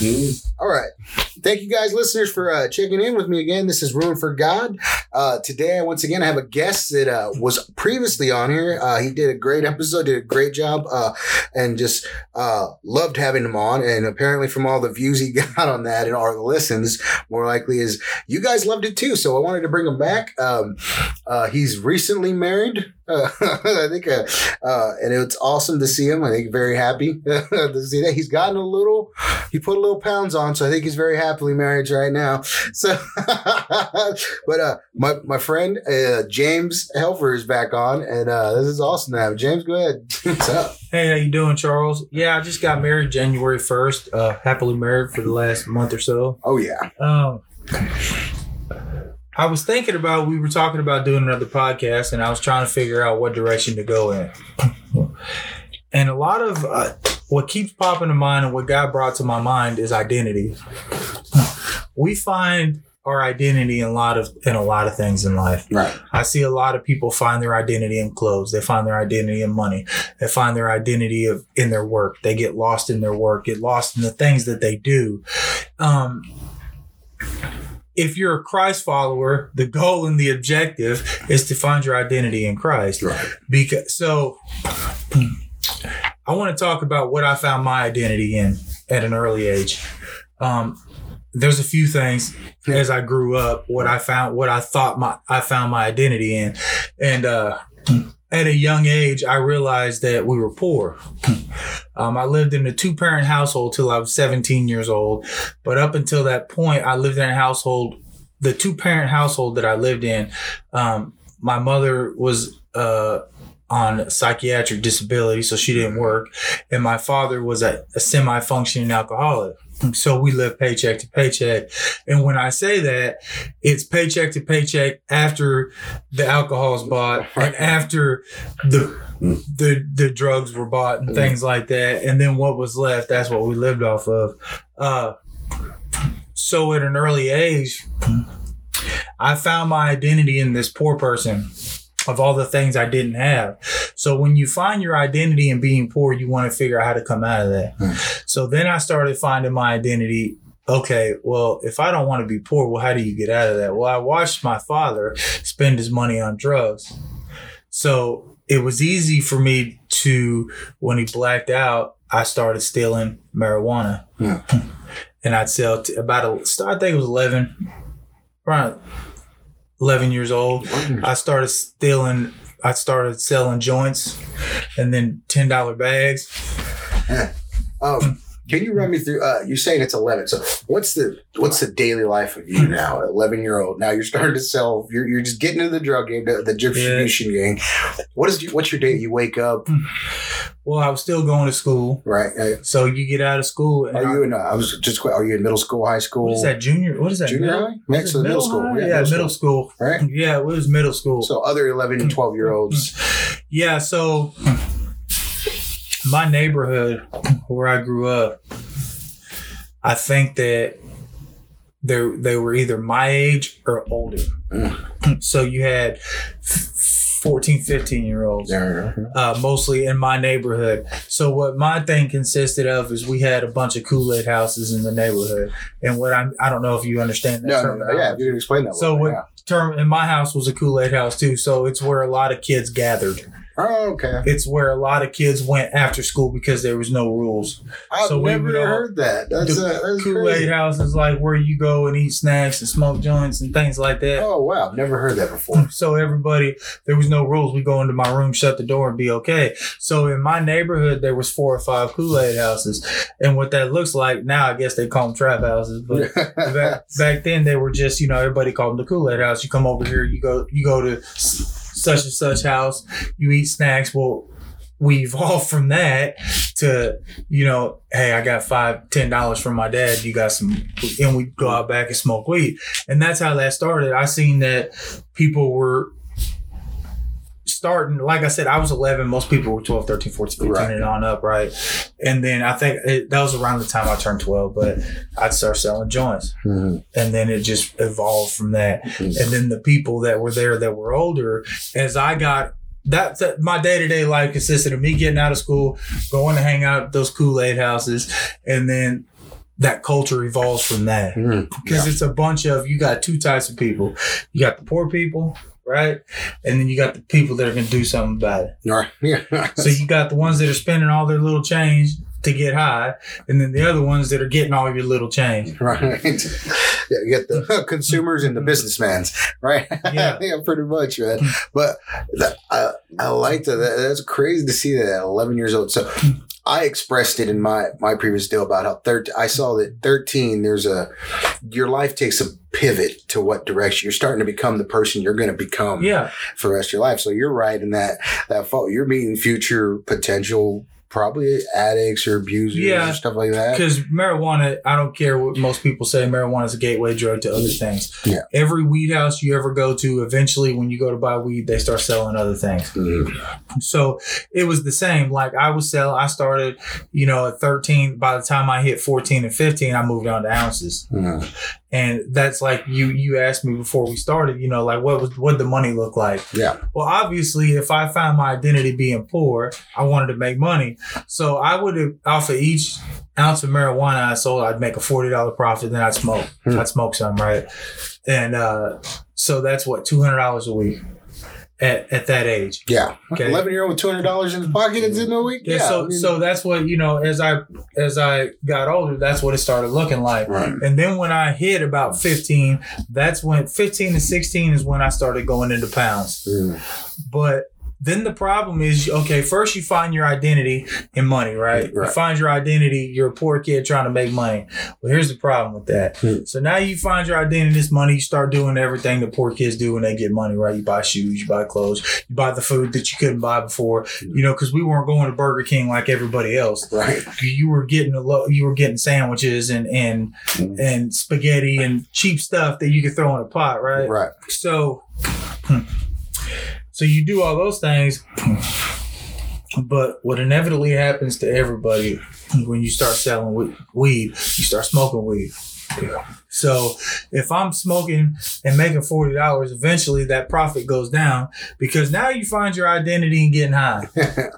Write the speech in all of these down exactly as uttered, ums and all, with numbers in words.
Mm. All right. Thank you guys, listeners, for uh, checking in with me again. This is Ruined For God. Uh, today, once again, I have a guest that uh, was previously on here. Uh, he did a great episode, did a great job, uh, and just uh, loved having him on. And apparently from all the views he got on that and all the listens, more likely is you guys loved it too. So I wanted to bring him back. Um, uh, he's recently married. Uh, I think, uh, uh, and it's awesome to see him. I think very happy to see that he's gotten a little, he put a little pounds on. So I think he's very happily married right now. So, but, uh, my, my friend, uh, James Helfer is back on, and, uh, this is awesome to have. James, go ahead. What's up? Hey, how you doing, Charles? Yeah. I just got married January first, uh, happily married for the last month or so. Oh yeah. Um, I was thinking about, we were talking about doing another podcast, and I was trying to figure out what direction to go in. And a lot of uh, what keeps popping to mind and what God brought to my mind is identity. We find our identity in a lot of in a lot of things in life. Right. I see a lot of people find their identity in clothes. They find their identity in money. They find their identity of, in their work. They get lost in their work, get lost in the things that they do. Um If you're a Christ follower, the goal and the objective is to find your identity in Christ. Right. Because so I want to talk about what I found my identity in at an early age. Um, there's a few things as I grew up, what I found, what I thought my, I found my identity in. And, uh, at a young age, I realized that we were poor. Um, I lived in a two-parent household till I was seventeen years old. But up until that point, I lived in a household, the two-parent household that I lived in. Um, my mother was uh, on psychiatric disability, so she didn't work. And my father was a, a semi-functioning alcoholic. So we live paycheck to paycheck. And when I say that, it's paycheck to paycheck after the alcohol's bought and after the the the drugs were bought and things like that. And then what was left, that's what we lived off of. Uh, so at an early age, I found my identity in this poor person of all the things I didn't have. So when you find your identity in being poor, you want to figure out how to come out of that. Mm. So then I started finding my identity. Okay, well, if I don't want to be poor, well, how do you get out of that? Well, I watched my father spend his money on drugs. So it was easy for me to, when he blacked out, I started stealing marijuana. Mm. And I'd sell t- about, a, I think it was eleven, around eleven years old. Mm. I started stealing I started selling joints and then ten dollars bags. Um, can you run me through, uh, you're saying it's eleven. So what's the, what's the daily life of you now? eleven year old. Now you're starting to sell, you're, you're just getting into the drug game, the, the distribution yeah. game. What is, your, what's your day? You wake up. Well, I was still going to school. Right. Uh, so you get out of school. And are I, you in, uh, I was just, are you in middle school, high school? What is that? Junior? What is that? Junior high? Next to the middle school. Yeah, yeah, middle, middle school. school. Right. Yeah. It was middle school. So other eleven and twelve year olds. Yeah. So my neighborhood where I grew up, I think that they they were either my age or older. Mm. So you had fourteen, fifteen year olds, uh, mostly in my neighborhood. So what my thing consisted of is we had a bunch of Kool-Aid houses in the neighborhood. And what I I don't know if you understand that no, term. No, no, yeah, you can explain that. So what yeah. term in my house was a Kool-Aid house too. So it's where a lot of kids gathered. Oh, okay. It's where a lot of kids went after school because there was no rules. I've so never we heard that. That's, uh, that's Kool-Aid crazy. House is like where you go and eat snacks and smoke joints and things like that. Oh, wow. Never heard that before. So everybody, there was no rules. We go into my room, shut the door, and be okay. So in my neighborhood, there was four or five Kool-Aid houses. And what that looks like now, I guess they call them trap houses. But back, back then, they were just, you know, everybody called them the Kool-Aid house. You come over here, you go, you go to such and such house, you eat snacks. Well, we evolved from that to, you know, hey, I got five, ten dollars from my dad. You got some, and we go out back and smoke weed. And that's how that started. I seen that people were starting, like I said, I was eleven. Most people were twelve, thirteen, fourteen, fifteen right. and on up, right? And then I think it, that was around the time I turned twelve, but I'd start selling joints. Mm-hmm. And then it just evolved from that. Mm-hmm. And then the people that were there that were older, as I got, that, that my day-to-day life consisted of me getting out of school, going to hang out at those Kool-Aid houses, and then that culture evolves from that. Because mm-hmm. yeah. it's a bunch of, you got two types of people. You got the poor people, right? And then you got the people that are going to do something about it. All right. Yeah. So you got the ones that are spending all their little change to get high, and then the other ones that are getting all your little change. Right. Yeah, you got the consumers and the businessmen, right? Yeah, yeah, pretty much, man. But the, I, I like that. That's crazy to see that at eleven years old. So I expressed it in my, my previous deal about how thirteen, I saw that thirteen, there's a, your life takes a pivot to what direction you're starting to become the person you're going to become yeah. for the rest of your life. So you're right in that, that fault. You're meeting future potential probably addicts or abusers yeah, or stuff like that. Because marijuana, I don't care what most people say, marijuana is a gateway drug to other things. Yeah. Every weed house you ever go to, eventually when you go to buy weed, they start selling other things. Mm-hmm. So it was the same. Like I was sell, I started, you know, at thirteen. By the time I hit fourteen and fifteen, I moved on to ounces. Mm-hmm. And that's like you you asked me before we started, you know, like what was what the money look like? Yeah. Well, obviously, if I found my identity being poor, I wanted to make money. So I would have, off of each ounce of marijuana I sold, I'd make a forty dollars profit. Then I'd smoke. Hmm. I'd smoke some, right? And uh, so that's what, two hundred dollars a week at, at that age. Yeah. Okay. eleven-year-old with two hundred dollars in his pocket at the end of the week? Yeah. yeah so, I mean, so that's what, you know, as I as I got older, that's what it started looking like. Right. And then when I hit about fifteen, that's when fifteen to sixteen is when I started going into pounds. Mm. But then the problem is, okay, first you find your identity in money, right? right? You find your identity, you're a poor kid trying to make money. Well, here's the problem with that. Hmm. So now you find your identity in this money, you start doing everything the poor kids do when they get money, right? You buy shoes, you buy clothes, you buy the food that you couldn't buy before, you know, because we weren't going to Burger King like everybody else. Right. You were getting a lo- you were getting sandwiches and and, hmm. and spaghetti and cheap stuff that you could throw in a pot, right? Right. So... Hmm. So you do all those things, but what inevitably happens to everybody when you start selling weed, you start smoking weed. So if I'm smoking and making forty dollars, eventually that profit goes down because now you find your identity in getting high.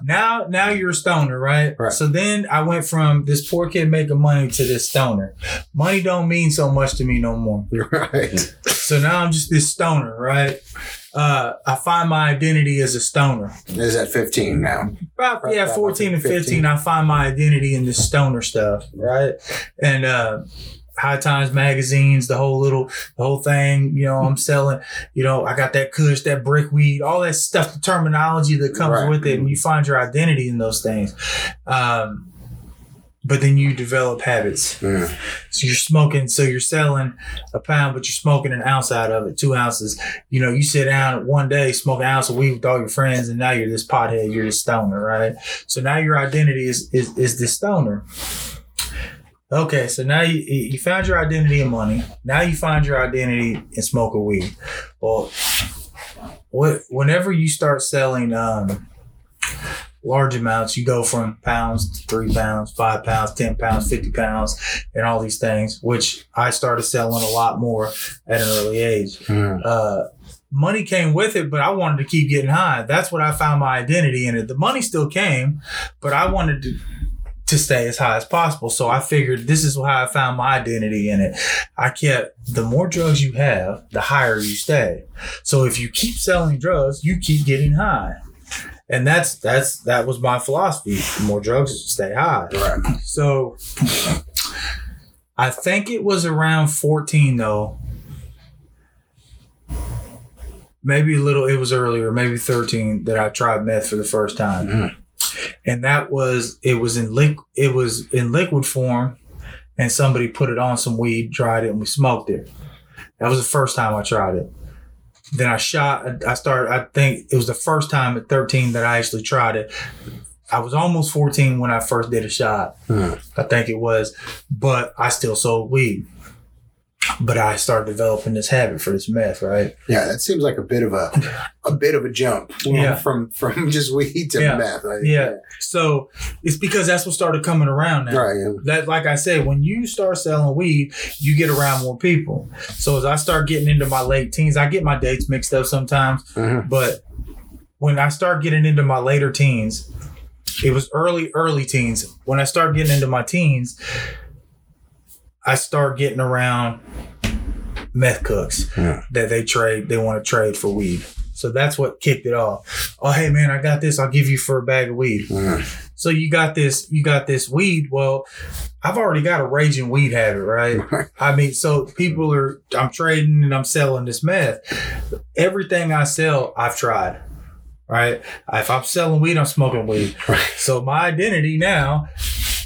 Now, now you're a stoner, right? right? So then I went from this poor kid making money to this stoner. Money don't mean so much to me no more. Right. So now I'm just this stoner, right? Uh, I find my identity as a stoner. Is that fifteen now? About, right, yeah, about fourteen and fifteen, fifteen, I find my identity in this stoner stuff, right? And uh, High Times magazines, the whole little, the whole thing, you know, I'm selling, you know, I got that kush, that brickweed, all that stuff, the terminology that comes right. with it. And you find your identity in those things. Um, but then you develop habits. Yeah. So you're smoking, so you're selling a pound, but you're smoking an ounce out of it, two ounces. You know, you sit down one day, smoke an ounce of weed with all your friends, and now you're this pothead, you're this stoner, right? So now your identity is is, is this stoner. Okay, so now you, you found your identity in money. Now you find your identity in smoking weed. Well, what, whenever you start selling... um. large amounts, you go from pounds to three pounds, five pounds, ten pounds, fifty pounds, and all these things, which I started selling a lot more at an early age. Mm. Uh, money came with it, but I wanted to keep getting high. That's what I found my identity in it. The money still came, but I wanted to to stay as high as possible. So I figured this is how I found my identity in it. I kept, the more drugs you have, the higher you stay. So if you keep selling drugs, you keep getting high. And that's that's that was my philosophy. The more drugs, stay high. Right. So I think it was around fourteen, though. Maybe a little, it was earlier, maybe thirteen, that I tried meth for the first time. Mm-hmm. And that was it was in li- it was in liquid form, and somebody put it on some weed, dried it, and we smoked it. That was the first time I tried it. Then I shot, I started, I think it was the first time at thirteen that I actually tried it. I was almost fourteen when I first did a shot. Hmm. I think it was, but I still sold weed. But I started developing this habit for this meth, right? Yeah, that seems like a bit of a a bit of a jump, you know, yeah. from from just weed to yeah. meth. Right? Yeah. yeah. So it's because that's what started coming around now. Right. Yeah. That, like I said, when you start selling weed, you get around more people. So as I start getting into my late teens, I get my dates mixed up sometimes. Mm-hmm. But when I start getting into my later teens, it was early, early teens. When I start getting into my teens, I start getting around meth cooks yeah. that they trade. They want to trade for weed. So that's what kicked it off. Oh, hey, man, I got this. I'll give you for a bag of weed. Yeah. So you got this. You got this weed. Well, I've already got a raging weed habit, right? I mean, so people are, I'm trading and I'm selling this meth. Everything I sell, I've tried. Right? If I'm selling weed, I'm smoking weed. Right. So my identity now,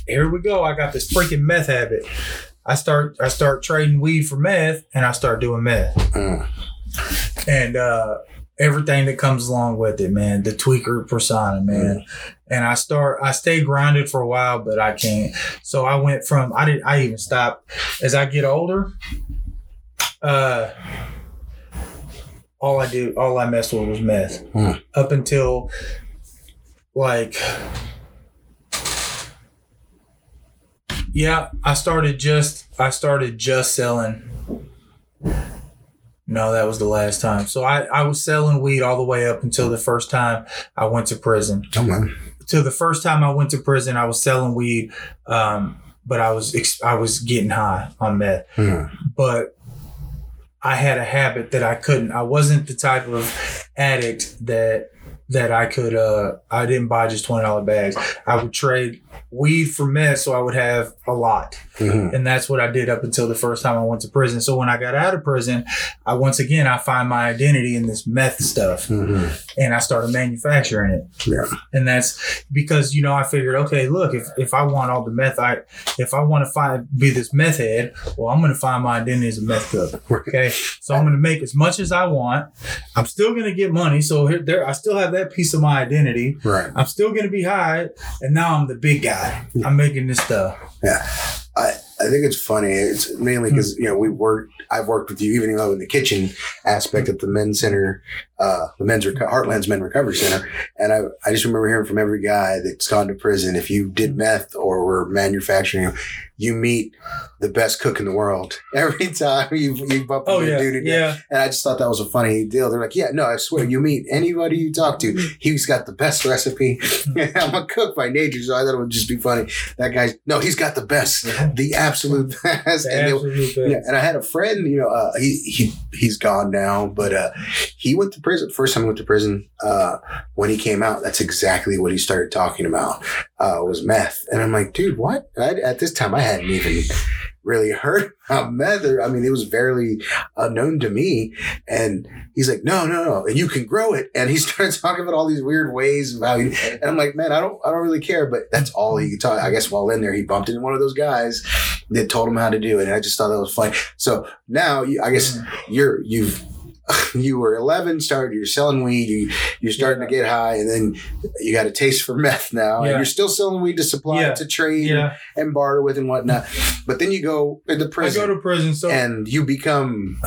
here we go. I got this freaking meth habit. I start I start trading weed for meth, and I start doing meth. Uh. And uh, everything that comes along with it, man. The tweaker persona, man. Mm. And I start I stay grounded for a while, but I can't. So I went from I didn't I even stopped as I get older. Uh All I do, all I messed with was meth. Mm. Up until like, yeah, I started just, I started just selling. No, that was the last time. So I, I was selling weed all the way up until the first time I went to prison. Come on. Till the first time I went to prison, I was selling weed, um, but I was, ex- I was getting high on meth. Mm. But I had a habit that I couldn't. I wasn't the type of addict that that I could. Uh, I didn't buy just twenty dollars bags. I would trade weed for meth, so I would have a lot, mm-hmm. and that's what I did up until the first time I went to prison. So when I got out of prison, I once again I find my identity in this meth stuff, mm-hmm. and I started manufacturing it. Yeah, and that's because you know I figured, okay, look, if if I want all the meth, I if I want to find be this meth head, well, I'm going to find my identity as a meth cook. Okay. So I'm going to make as much as I want. I'm still going to get money. So here, there, I still have that piece of my identity. Right. I'm still going to be high. And now I'm the big guy. Yeah. I'm making this stuff. Yeah. I, I think it's funny. It's mainly because, mm-hmm. you know, we worked, I've worked with you, even though in the kitchen aspect at the men's center, uh, the men's Reco- Heartland's Men Recovery Center. And I, I just remember hearing from every guy that's gone to prison, if you did meth or were manufacturing, you meet the best cook in the world every time you, you bump into a dude. Yeah. And I just thought that was a funny deal. They're like, yeah, no, I swear, you meet anybody you talk to, he's got the best recipe. I'm a cook by nature, so I thought it would just be funny. That guy's, no, he's got the best, the absolute best. The and, absolute they, best. Yeah, and I had a friend, you know, uh, he, he, he's gone now, but uh, he went to prison. First time he went to prison, uh, when he came out, that's exactly what he started talking about, uh, was meth. And I'm like, dude, what? I, at this time, I hadn't even really heard about meth. I mean, it was barely unknown to me. And he's like, no, no, no, and you can grow it. And he starts talking about all these weird ways of how he, and I'm like, man, I don't, I don't really care. But that's all he could talk. I guess while in there, he bumped into one of those guys that told him how to do it. And I just thought that was funny. So now, you, I guess you're you've. You were eleven, started, you're selling weed, you, you're starting yeah. to get high, and then you got a taste for meth now, yeah. and you're still selling weed to supply, yeah. to trade, yeah. and barter with and whatnot. But then you go into prison. I go to prison. So- and you become,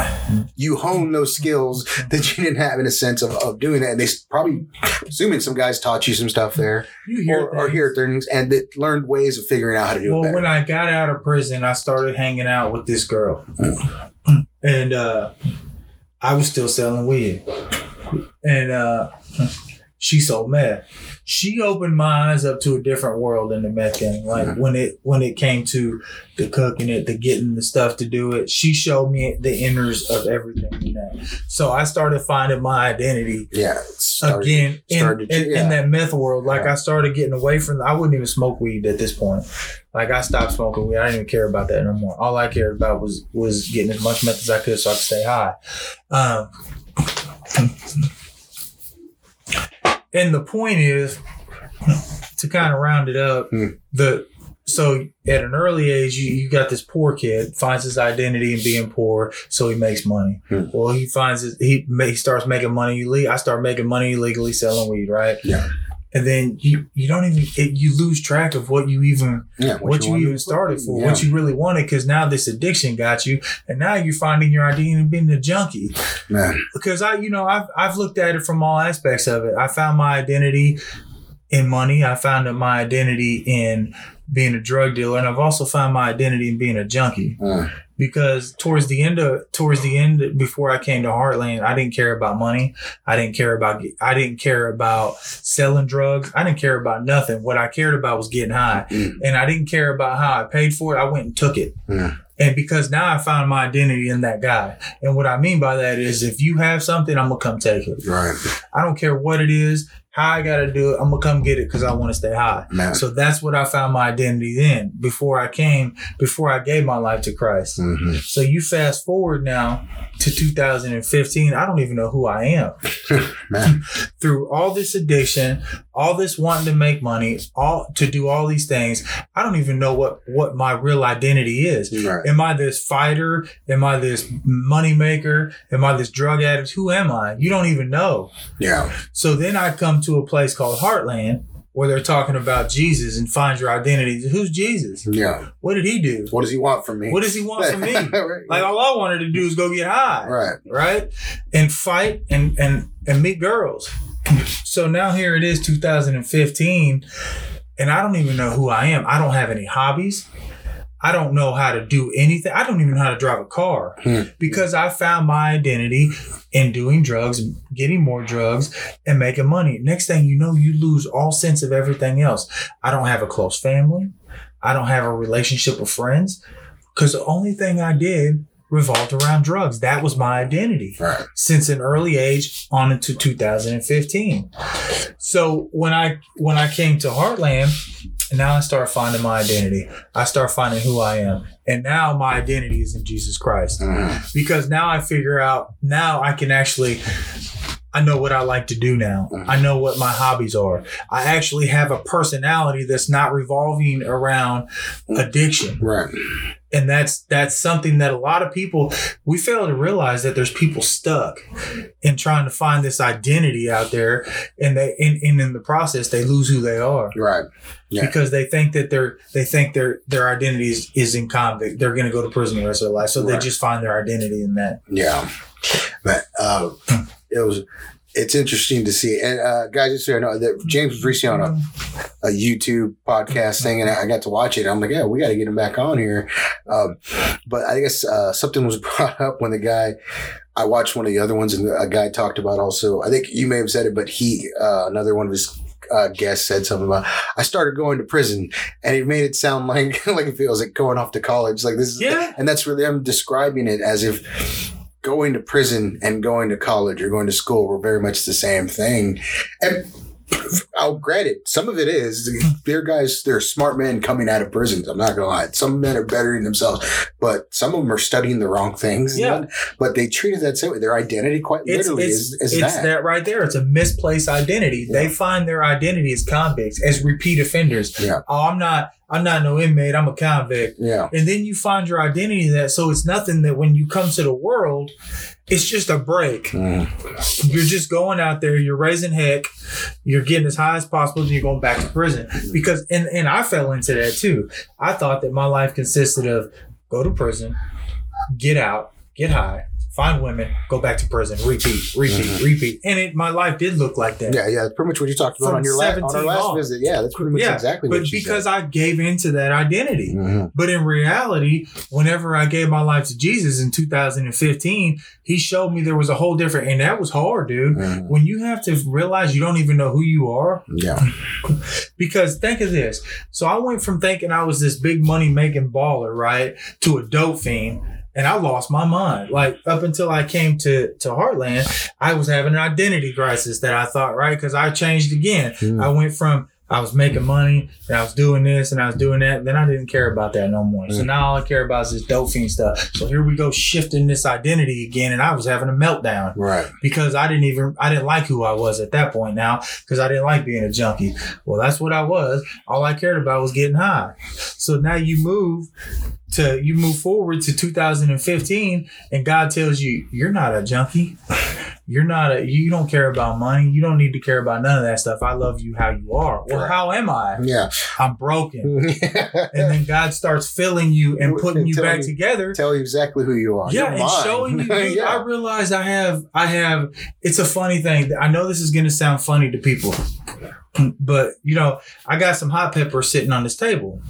you hone those skills that you didn't have in a sense of, of doing that. And they probably, assuming some guys taught you some stuff there, you hear or, or hear things, and they learned ways of figuring out how to do well, it better. Well, when I got out of prison, I started hanging out with this girl. and, uh... I was still selling weed, and uh, she sold meth. She opened my eyes up to a different world in the meth game. Like yeah. when it when it came to the cooking it, the getting the stuff to do it, she showed me the innards of everything. You know? So I started finding my identity. Yeah, started, again started, in, in, yeah. in that meth world. Like yeah. I started getting away from. I wouldn't even smoke weed at this point. Like I stopped smoking weed. I didn't even care about that no more. All I cared about was was getting as much meth as I could so I could stay high. Um, and the point is to kind of round it up. Mm. The so at an early age, you, you got this poor kid finds his identity in being poor, so he makes money. Mm. Well, he finds his, he he starts making money. I start making money illegally selling weed, right? Yeah. And then you, you don't even, it, you lose track of what you even, yeah, what, what you, you even started for, yeah. what you really wanted. Cause now this addiction got you. And now you're finding your identity in being a junkie. Man. Because I, you know, I've, I've looked at it from all aspects of it. I found my identity in money. I found my identity in being a drug dealer. And I've also found my identity in being a junkie. Mm. Because towards the end of, towards the end, before I came to Heartland, I didn't care about money. I didn't care about, I didn't care about selling drugs. I didn't care about nothing. What I cared about was getting high. Mm. And I didn't care about how I paid for it. I went and took it. Mm. And because now I found my identity in that guy. And what I mean by that is if you have something, I'm going to come take it. Right. I don't care what it is, how I got to do it. I'm going to come get it because I want to stay high. Man. So that's what I found my identity in before I came, before I gave my life to Christ. Mm-hmm. So you fast forward now to two thousand fifteen. I don't even know who I am. Man. Through all this addiction, all this wanting to make money, all to do all these things, I don't even know what, what my real identity is. Right. Am I this fighter? Am I this money maker? Am I this drug addict? Who am I? You don't even know. Yeah. So then I come to a place called Heartland where they're talking about Jesus and find your identity. Who's Jesus? Yeah. What did he do? What does he want from me? What does he want from me? Right. Like all I wanted to do is go get high. Right. Right. And fight and, and, and meet girls. So now here it is two thousand fifteen and I don't even know who I am. I don't have any hobbies. I don't know how to do anything. I don't even know how to drive a car hmm. because I found my identity in doing drugs, getting more drugs and making money. Next thing you know, you lose all sense of everything else. I don't have a close family. I don't have a relationship with friends because the only thing I did revolved around drugs. That was my identity right. since an early age on into two thousand fifteen. So when I when I came to Heartland, now I start finding my identity. I start finding who I am. And now my identity is in Jesus Christ. Mm-hmm. Because now I figure out, now I can actually, I know what I like to do now. Mm-hmm. I know what my hobbies are. I actually have a personality that's not revolving around addiction. Right. And that's that's something that a lot of people, we fail to realize that there's people stuck in trying to find this identity out there. And they and, and in the process, they lose who they are. Right. Yeah. Because they think that they're, they think their their identity is, is in convict. They're going to go to prison the rest of their life. So right. they just find their identity in that. Yeah. But uh, it was... It's interesting to see. And uh, guys, just so you know, that James was recently on a, a YouTube podcast thing, and I got to watch it. I'm like, yeah, we got to get him back on here. Um, but I guess uh, something was brought up when the guy, I watched one of the other ones, and a guy talked about also, I think you may have said it, but he, uh, another one of his uh, guests said something about, I started going to prison, and it made it sound like, like it feels like going off to college. Like this is, yeah. And that's really, I'm describing it as if, going to prison and going to college or going to school were very much the same thing. And I'll grant it. Some of it is. They're guys, they're smart men coming out of prisons. I'm not going to lie. Some men are bettering themselves, but some of them are studying the wrong things. Yeah. But they treated that same way. Their identity quite it's, literally it's, is, is it's that. It's that right there. It's a misplaced identity. Yeah. They find their identity as convicts, as repeat offenders. Yeah. Oh, I'm not... I'm not no inmate. I'm a convict. Yeah. And then you find your identity in that. So it's nothing that when you come to the world, it's just a break. Mm. You're just going out there. You're raising heck. You're getting as high as possible. And you're going back to prison because, and, and I fell into that too. I thought that my life consisted of go to prison, get out, get high, find women, go back to prison, repeat, repeat, mm-hmm. repeat. And it, my life did look like that. Yeah, yeah. That's pretty much what you talked about on your la- on our last on. visit. Yeah, that's pretty much yeah, exactly what you said. But because I gave into that identity. Mm-hmm. But in reality, whenever I gave my life to Jesus in two thousand fifteen, he showed me there was a whole different, and that was hard, dude. Mm-hmm. When you have to realize you don't even know who you are. Yeah. Because think of this. So I went from thinking I was this big money making baller, right, to a dope fiend. And I lost my mind. Like up until I came to, to Heartland, I was having an identity crisis that I thought, right? Because I changed again. Mm. I went from I was making money and I was doing this and I was doing that. Then I didn't care about that no more. Mm. So now all I care about is this dope fiend stuff. So here we go shifting this identity again. And I was having a meltdown. Right. Because I didn't even, I didn't like who I was at that point now because I didn't like being a junkie. Well, that's what I was. All I cared about was getting high. So now you move to, you move forward to two thousand fifteen and God tells you, you're not a junkie. You're not a, you don't care about money. You don't need to care about none of that stuff. I love you how you are. Well, how am I? Yeah. I'm broken. And then God starts filling you and putting you back you, together. Tell you exactly who you are. Yeah. You're and mine. Showing you, dude, yeah. I realize I have, I have, it's a funny thing. I know this is going to sound funny to people, but you know, I got some hot pepper sitting on this table.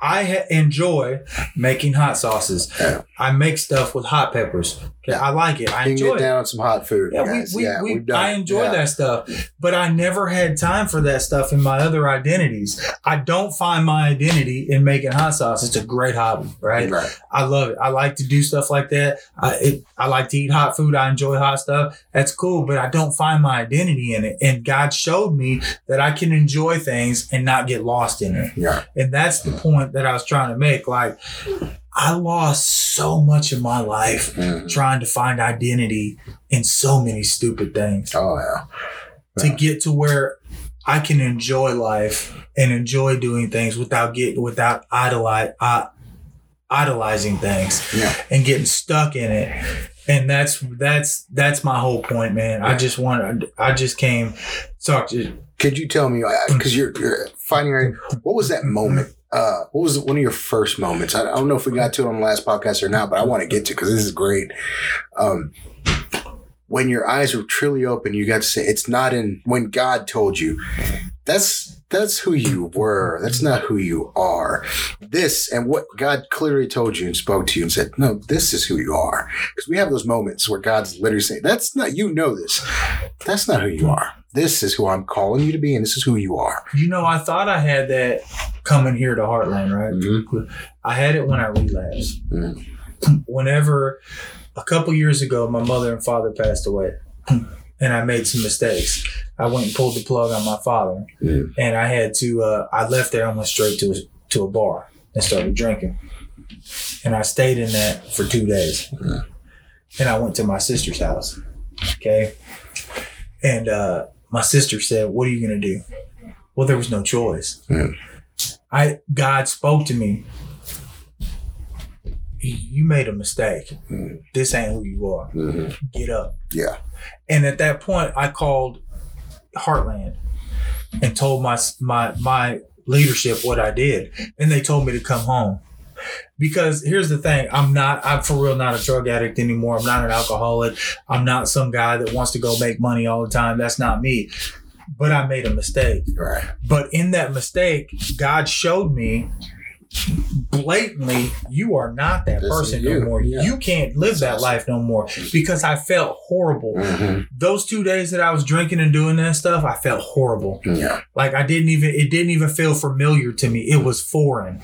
I ha- enjoy making hot sauces. I make stuff with hot peppers. Yeah, I like it. I you enjoy can get it. Down on some hot food. Yeah, guys. We, we, yeah we, we've done I enjoy yeah. that stuff, but I never had time for that stuff in my other identities. I don't find my identity in making hot sauce. It's a great hobby, right? right. I love it. I like to do stuff like that. I it, I like to eat hot food. I enjoy hot stuff. That's cool, but I don't find my identity in it. And God showed me that I can enjoy things and not get lost in it. Yeah. And that's the point that I was trying to make. Like, I lost so much of my life mm-hmm. trying to find identity in so many stupid things. Oh, yeah. yeah. To get to where I can enjoy life and enjoy doing things without getting, without idoli- uh, idolizing things yeah. and getting stuck in it. And that's, that's, that's my whole point, man. Yeah. I just wanted, I just came, talk to you. Could you tell me, because you're, you're finding out, what was that moment? Uh, what was one of your first moments? I don't know if we got to it on the last podcast or not, but I want to get to it because this is great. Um, when your eyes were truly open, you got to say, it's not in when God told you. That's that's who you were. That's not who you are. This and what God clearly told you and spoke to you and said, no, this is who you are. Because we have those moments where God's literally saying, that's not, you know this. That's not who you are. This is who I'm calling you to be, and this is who you are. You know, I thought I had that coming here to Heartland, right? Mm-hmm. I had it when I relapsed. Mm-hmm. Whenever, a couple years ago, my mother and father passed away, and I made some mistakes. I went and pulled the plug on my father, mm-hmm. and I had to, uh, I left there and went straight to a, to a bar and started drinking. And I stayed in that for two days. Mm-hmm. And I went to my sister's house, okay? And, uh, my sister said, what are you going to do? Well, there was no choice. Mm. I God spoke to me. You made a mistake. Mm. This ain't who you are. Mm-hmm. Get up. Yeah. And at that point, I called Heartland and told my, my, my leadership what I did. And they told me to come home. Because here's the thing, I'm not, I'm for real not a drug addict anymore. I'm not an alcoholic. I'm not some guy that wants to go make money all the time. That's not me. But I made a mistake. Right. But in that mistake, God showed me blatantly, you are not that this person no more. Yeah. You can't live that life no more because I felt horrible. Mm-hmm. Those two days that I was drinking and doing that stuff, I felt horrible. Yeah. Like I didn't even, it didn't even feel familiar to me. It was foreign.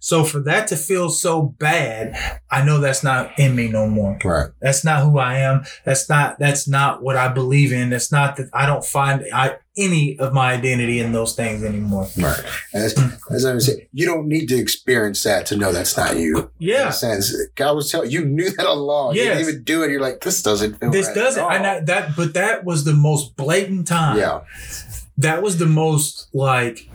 So for that to feel so bad, I know that's not in me no more. Right. That's not who I am. That's not, that's not what I believe in. That's not that I don't find I, any of my identity in those things anymore. Right. As, as I was saying, you don't need to experience that to know that's not you. Yeah. In a sense, God was telling you, you knew that all along. Yes. You didn't even do it. You're like, this doesn't feel This right doesn't. And I, that, but that was the most blatant time. Yeah. That was the most like,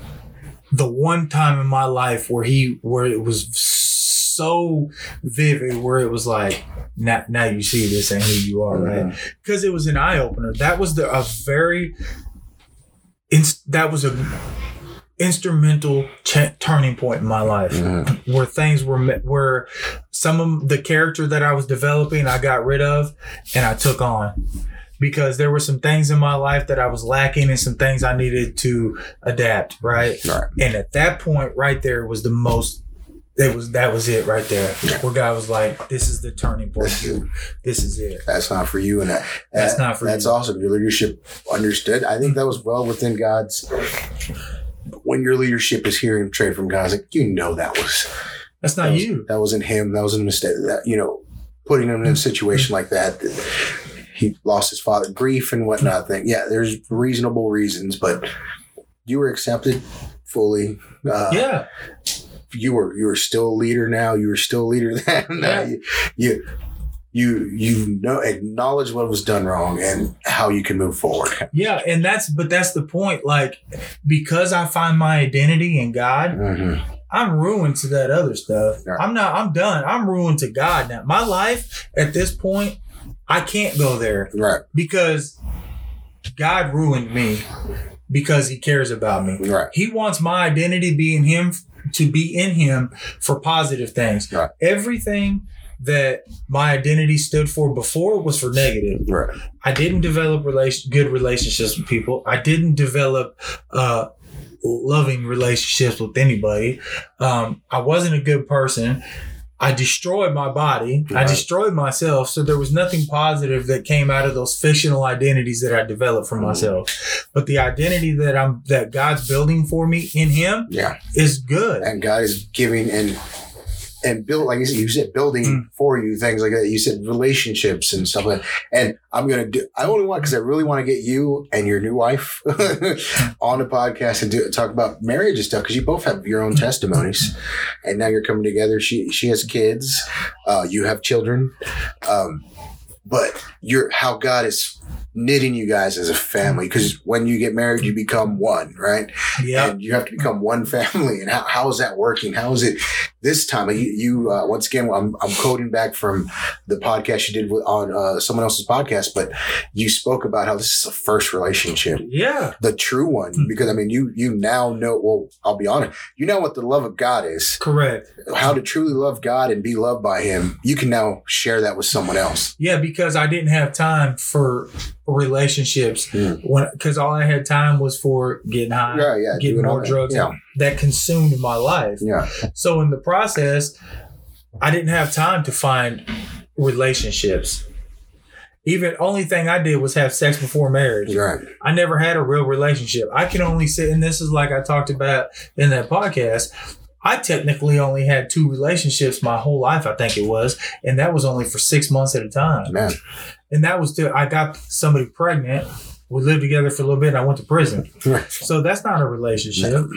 the one time in my life where he, where it was so vivid, where it was like, now, now you see this and who you are, mm-hmm. right? Because it was an eye opener. That was the a very, inst- that was a instrumental ch- turning point in my life, mm-hmm. where things were met, where some of the character that I was developing, I got rid of, and I took on. Because there were some things in my life that I was lacking and some things I needed to adapt, right? Right. And at that point right there was the most, it was that was it right there. Yeah. Where God was like, this is the turning point. This is it. That's not for you. And that, that's that, not for that's you. That's awesome. Your leadership understood. I think that was well within God's, when your leadership is hearing trade from God, it's like, you know, that was. That's not that was, you. That wasn't him. That was a mistake. That, you know, putting him in a situation like that. He lost his father, grief and whatnot thing. Yeah, there's reasonable reasons, but you were accepted fully. Uh, yeah. You were, you were still a leader now. You were still a leader then. Yeah. you, you, you, you know, acknowledge what was done wrong and how you can move forward. Yeah. And that's, but that's the point. Like, because I find my identity in God, mm-hmm. I'm ruined to that other stuff. Right. I'm not, I'm done. I'm ruined to God now. My life at this point, I can't go there, right? Because God ruined me because he cares about me. Right. He wants my identity being him to be in him for positive things. Right. Everything that my identity stood for before was for negative. Right. I didn't develop relation, good relationships with people. I didn't develop uh, loving relationships with anybody. Um, I wasn't a good person. I destroyed my body. Right. I destroyed myself. So there was nothing positive that came out of those fictional identities that I developed for myself. But the identity that I'm, that God's building for me in him yeah. is good. And God is giving and, and build, like you said, you said building mm. for you, things like that. You said relationships and stuff like that. And I'm going to do, I only want, cause I really want to get you and your new wife on the podcast and do, talk about marriage and stuff. Cause you both have your own testimonies and now you're coming together. She, she has kids. Uh, you have children. Um, but you're how God is knitting you guys as a family. Cause when you get married, you become one, right? Yeah. And you have to become one family. And how, how is that working? How is it this time? You, you uh, once again, I'm, I'm quoting back from the podcast you did with, on uh, someone else's podcast, but you spoke about how this is the first relationship. Yeah. The true one. Mm-hmm. Because I mean, you, you now know, well, I'll be honest. You know what the love of God is. Correct. How to truly love God and be loved by him. You can now share that with someone else. Yeah. Because I didn't have time for relationships mm. when, because all I had time was for getting high, yeah, yeah, getting more drugs yeah. that consumed my life. Yeah. So in the process, I didn't have time to find relationships. Even only thing I did was have sex before marriage. Right. I never had a real relationship. I can only sit, and this is like I talked about in that podcast. I technically only had two relationships my whole life, I think it was, and that was only for six months at a time. Man. And that was till I got somebody pregnant. We lived together for a little bit and I went to prison. So that's not a relationship.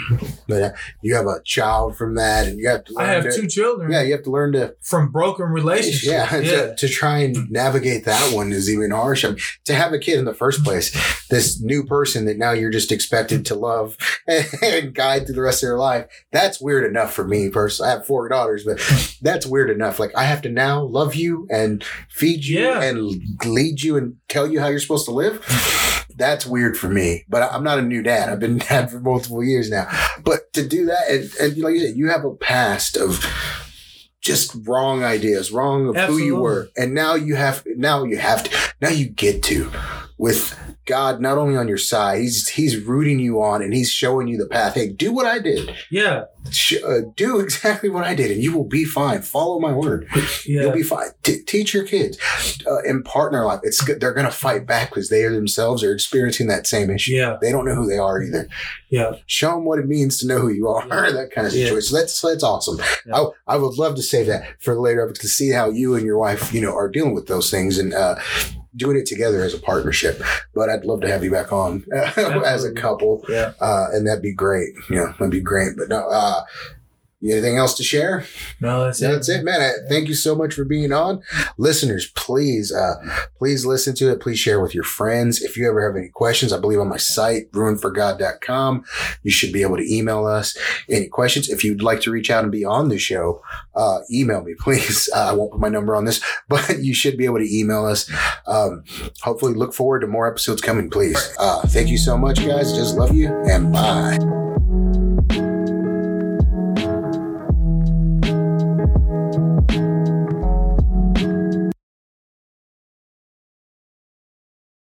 But you have a child from that and you have to learn I have to, two children. Yeah, you have to learn to from broken relationships. Yeah, yeah. To, to try and navigate that one is even harsh. I mean, to have a kid in the first place, this new person that now you're just expected to love and, and guide through the rest of their life, that's weird enough for me personally. I have four daughters, but that's weird enough. Like I have to now love you and feed you yeah. and lead you and tell you how you're supposed to live. That's weird for me, but I'm not a new dad. I've been dad for multiple years now. But to do that, and, and like you said, you have a past of just wrong ideas, wrong of Absolutely. Who you were, and now you have. Now you have to. Now you get to with God not only on your side, he's he's rooting you on, and he's showing you the path. Hey, do what I did. Yeah, uh, do exactly what I did, and you will be fine. Follow my word. Yeah. You'll be fine. T- teach your kids, uh, impart in their life. It's they're gonna fight back because they themselves are experiencing that same issue. Yeah, they don't know who they are either. Yeah, show them what it means to know who you are. Yeah. That kind of situation. Yeah. So that's so that's awesome. Yeah. I I would love to save that for later to see how you and your wife, you know, are dealing with those things and uh, doing it together as a partnership. But I'd love to have you back on as a couple. Yeah. Uh, and that'd be great. Yeah, that'd be great. But no, uh, you anything else to share? No, that's it. That's it, man. I, thank you so much for being on. Listeners, please, uh, please listen to it. Please share with your friends. If you ever have any questions, I believe on my site, ruined for god dot com, you should be able to email us any questions. If you'd like to reach out and be on the show, uh, email me, please. Uh, I won't put my number on this, but you should be able to email us. Um, hopefully look forward to more episodes coming, please. Uh, thank you so much, guys. Just love you and bye.